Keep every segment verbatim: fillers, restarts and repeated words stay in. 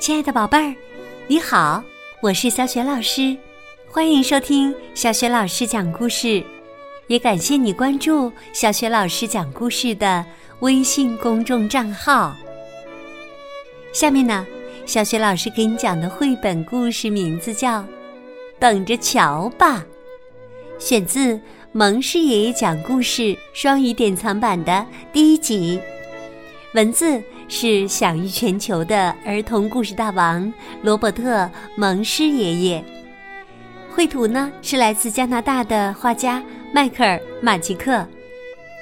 亲爱的宝贝儿，你好，我是小雪老师，欢迎收听小雪老师讲故事，也感谢你关注小雪老师讲故事的微信公众账号。下面呢，小雪老师给你讲的绘本故事名字叫《等着瞧吧》，选自蒙氏爷爷讲故事双语典藏版的第一集，文字是享誉全球的儿童故事大王罗伯特·蒙氏爷爷，绘图呢是来自加拿大的画家迈克尔·马奇克，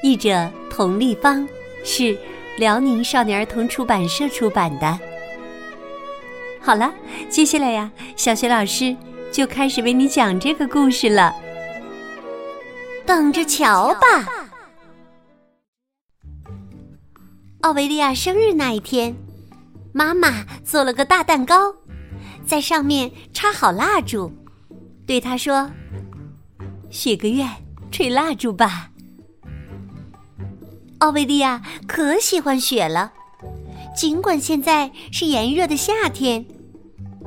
译者佟丽芳，是辽宁少年儿童出版社出版的。好了，接下来呀，小雪老师就开始为你讲这个故事了。等着瞧吧！奥维利亚生日那一天，妈妈做了个大蛋糕，在上面插好蜡烛，对她说：“许个愿，吹蜡烛吧。”奥维利亚可喜欢雪了，尽管现在是炎热的夏天，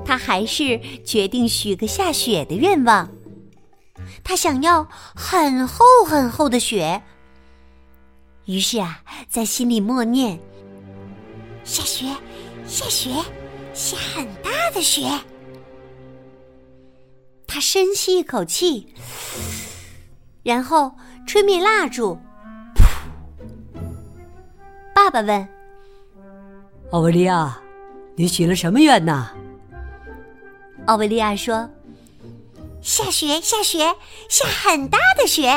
她还是决定许个下雪的愿望。他想要很厚很厚的雪，于是啊，在心里默念：“下雪，下雪，下很大的雪。”他深吸一口气，然后吹灭蜡烛。爸爸问：“奥维利亚，你许了什么愿呢？”奥维利亚说：“下雪，下雪，下很大的雪。”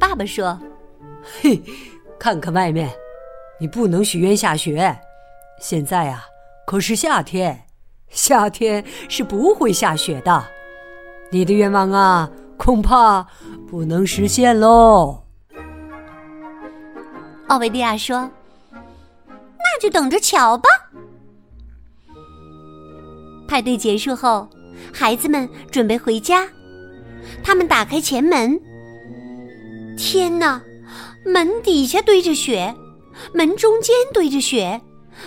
爸爸说：“嘿，看看外面，你不能许愿下雪。现在啊，可是夏天，夏天是不会下雪的。你的愿望啊，恐怕不能实现喽。”奥维利亚说：“那就等着瞧吧。”派对结束后，孩子们准备回家，他们打开前门。天哪，门底下堆着雪，门中间堆着雪，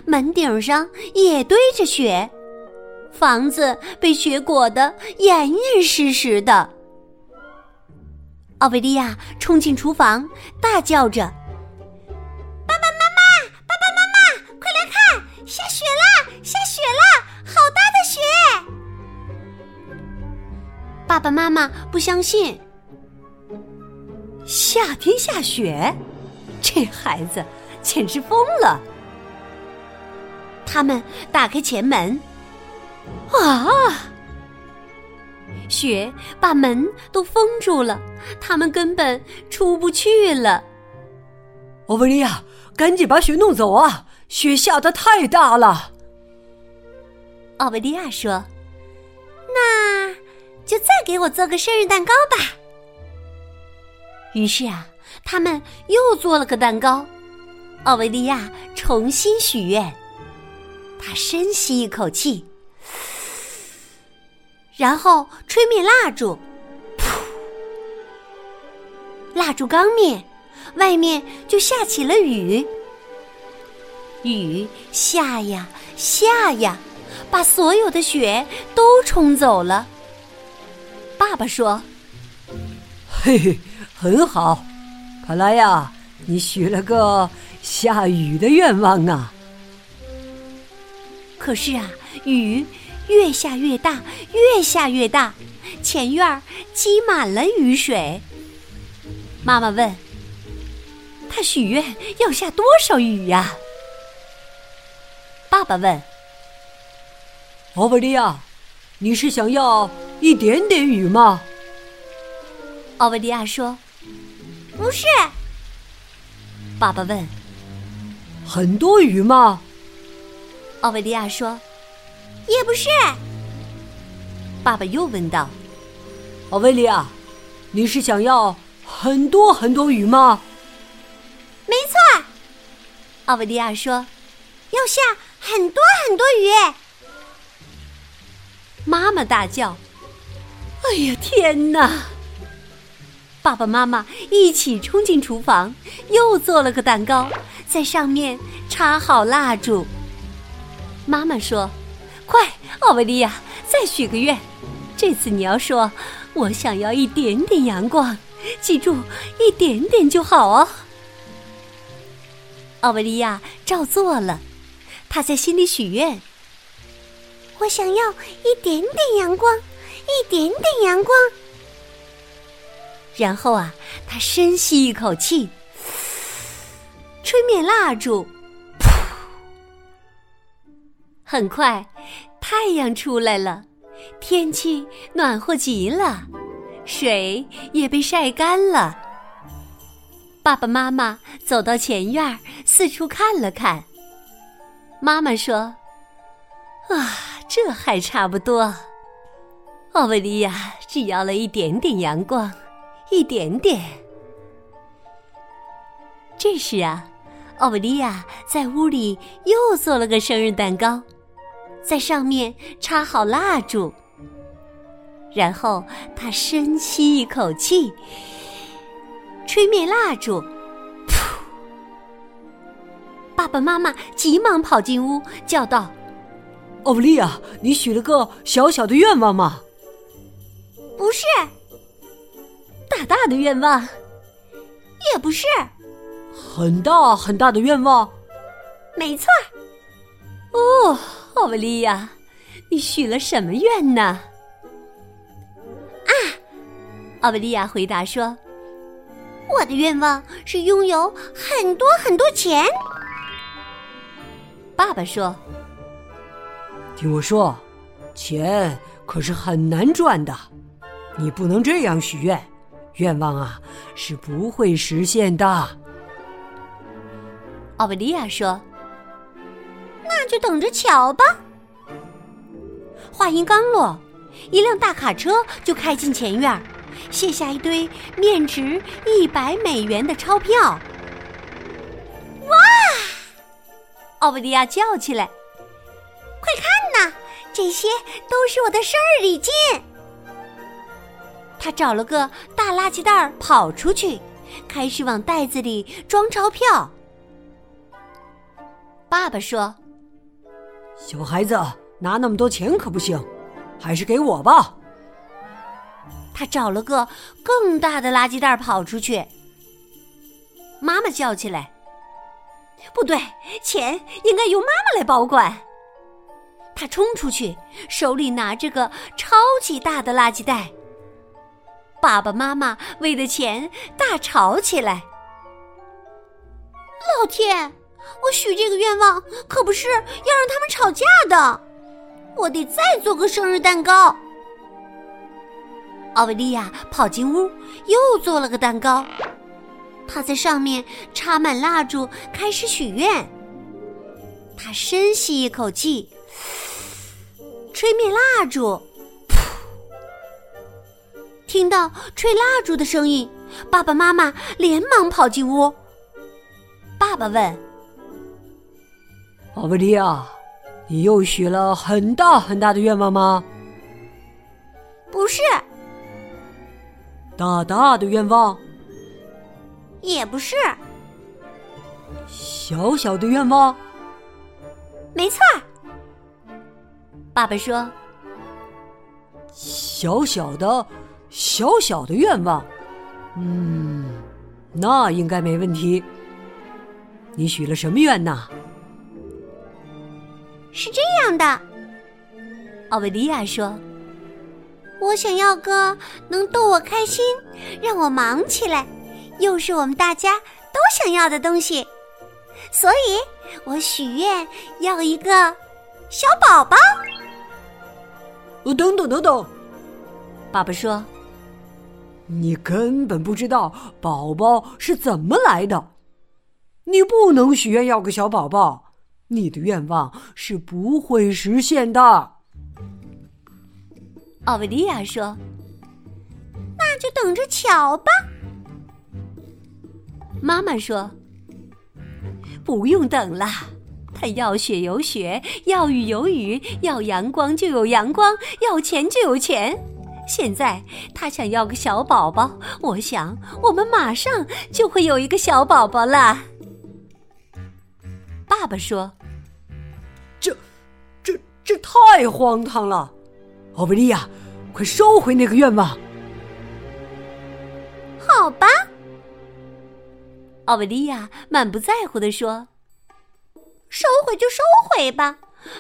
门顶上也堆着雪，房子被雪裹得严严实实的。奥维利亚冲进厨房，大叫着：“爸爸妈妈，爸爸妈妈，快来看，下雪啦，下雪啦，好大的雪！”爸爸妈妈不相信，夏天下雪，这孩子简直疯了。他们打开前门，啊，雪把门都封住了，他们根本出不去了。奥维利亚，赶紧把雪弄走啊！雪下得太大了。奥维利亚说：“那就再给我做个生日蛋糕吧。”于是啊，他们又做了个蛋糕。奥维利亚重新许愿，他深吸一口气，然后吹灭蜡烛。蜡烛刚灭，外面就下起了雨。雨下呀下呀，把所有的雪都冲走了。爸爸说：“嘿嘿，很好，看来呀，你许了个下雨的愿望啊。”可是啊，雨越下越大，越下越大，前院积满了雨水。妈妈问：“他许愿要下多少雨呀？”爸爸问：“奥维利亚，你是想要一点点雨吗？”奥维利亚说：“不是。”爸爸问：“很多雨吗？”奥维利亚说：“也不是。”爸爸又问道：“奥维利亚，你是想要很多很多雨吗？”“没错。”奥维利亚说：“要下很多很多雨。”妈妈大叫：“哎呀，天哪！”爸爸妈妈一起冲进厨房，又做了个蛋糕，在上面插好蜡烛。妈妈说：“快，奥维利亚，再许个愿。这次你要说，我想要一点点阳光，记住，一点点就好哦。”奥维利亚照做了，她在心里许愿：“我想要一点点阳光，一点点阳光。”然后啊，她深吸一口气，吹灭蜡烛，噗！很快，太阳出来了，天气暖和极了，水也被晒干了。爸爸妈妈走到前院，四处看了看。妈妈说：“啊，这还差不多。奥维利亚只要了一点点阳光，一点点。”这时啊，奥维利亚在屋里又做了个生日蛋糕，在上面插好蜡烛。然后她深吸一口气，吹灭蜡烛，噗！爸爸妈妈急忙跑进屋，叫道：“奥维利亚，你许了个小小的愿望吗？”“不是。”“大大的愿望？”“也不是。”“很大很大的愿望？”“没错。”“哦，奥维利亚，你许了什么愿呢？”“啊！”奥维利亚回答说：“我的愿望是拥有很多很多钱。”爸爸说：“听我说，钱可是很难赚的，你不能这样许愿，愿望啊是不会实现的。”奥维利亚说：“那就等着瞧吧。”话音刚落，一辆大卡车就开进前院，卸下一堆面值一百美元的钞票。“哇！”奥维利亚叫起来：“快看呐，这些都是我的生日礼金！”他找了个大垃圾袋跑出去，开始往袋子里装钞票。爸爸说：“小孩子拿那么多钱可不行，还是给我吧。”他找了个更大的垃圾袋跑出去。妈妈叫起来：“不对，钱应该由妈妈来保管。”他冲出去，手里拿着个超级大的垃圾袋。爸爸妈妈为了钱大吵起来：“老天，我许这个愿望可不是要让他们吵架的，我得再做个生日蛋糕。”奥维利亚跑进屋，又做了个蛋糕，她在上面插满蜡烛，开始许愿。她深吸一口气，吹灭蜡烛，噗！听到吹蜡烛的声音，爸爸妈妈连忙跑进屋。爸爸问：“奥维利亚，你又许了很大很大的愿望吗？”“不是。”“大大的愿望？”“也不是。”“小小的愿望？”“没错。”爸爸说：“小小的小小的愿望，嗯，那应该没问题。你许了什么愿呢？”“是这样的。”奥维利亚说：“我想要个能逗我开心，让我忙起来，又是我们大家都想要的东西，所以我许愿要一个小宝宝。”“等等等等。”爸爸说：“你根本不知道宝宝是怎么来的，你不能许愿要个小宝宝，你的愿望是不会实现的。”奥维利亚说：“那就等着瞧吧。”妈妈说：“不用等了，他要雪有雪，要雨有雨，要阳光就有阳光，要钱就有钱。现在他想要个小宝宝，我想我们马上就会有一个小宝宝了。”爸爸说：“这这太荒唐了！奥维利亚，快收回那个愿望。好吧。奥维利亚满不在乎地说：“收回就收回吧，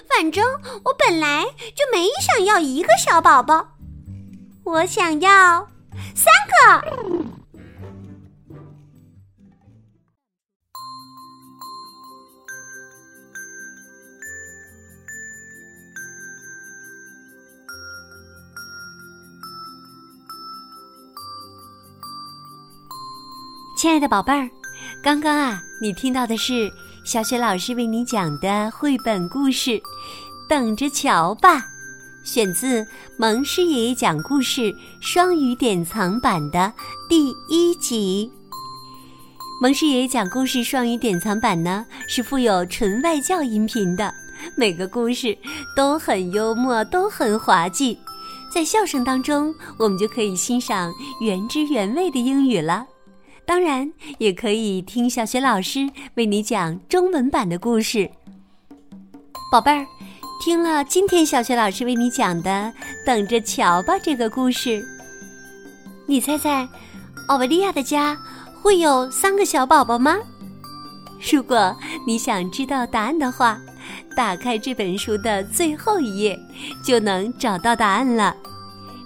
反正我本来就没想要一个小宝宝，我想要三个。”亲爱的宝贝儿，刚刚啊，你听到的是小雪老师为你讲的绘本故事《等着瞧吧》，选自蒙师爷爷讲故事双语典藏版的第一集。蒙师爷爷讲故事双语典藏版呢，是附有纯外教音频的，每个故事都很幽默，都很滑稽，在笑声当中，我们就可以欣赏原汁原味的英语了。当然也可以听小雪老师为你讲中文版的故事。宝贝儿，听了今天小雪老师为你讲的等着瞧吧这个故事，你猜猜奥维利亚的家会有三个小宝宝吗？如果你想知道答案的话，打开这本书的最后一页就能找到答案了。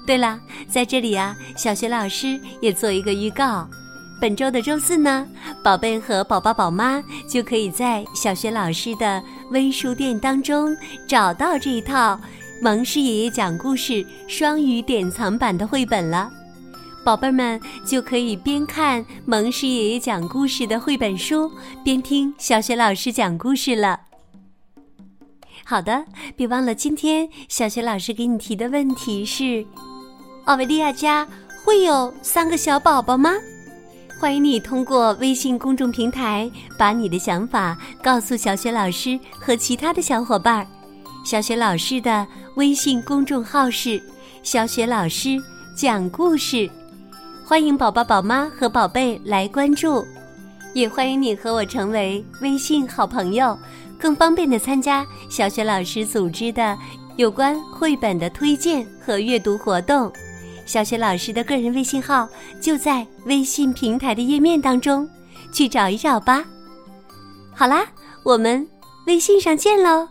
对了，在这里啊，小雪老师也做一个预告，本周的周四呢，宝贝和宝宝宝妈就可以在小学老师的微书店当中找到这一套蒙师爷爷讲故事双语典藏版的绘本了。宝贝们就可以边看蒙师爷爷讲故事的绘本书，边听小学老师讲故事了。好的，别忘了今天小学老师给你提的问题是：奥维利亚家会有三个小宝宝吗？欢迎你通过微信公众平台把你的想法告诉小雪老师和其他的小伙伴。小雪老师的微信公众号是小雪老师讲故事，欢迎宝宝宝妈和宝贝来关注，也欢迎你和我成为微信好朋友，更方便地参加小雪老师组织的有关绘本的推荐和阅读活动。小雪老师的个人微信号就在微信平台的页面当中，去找一找吧。好啦，我们微信上见喽。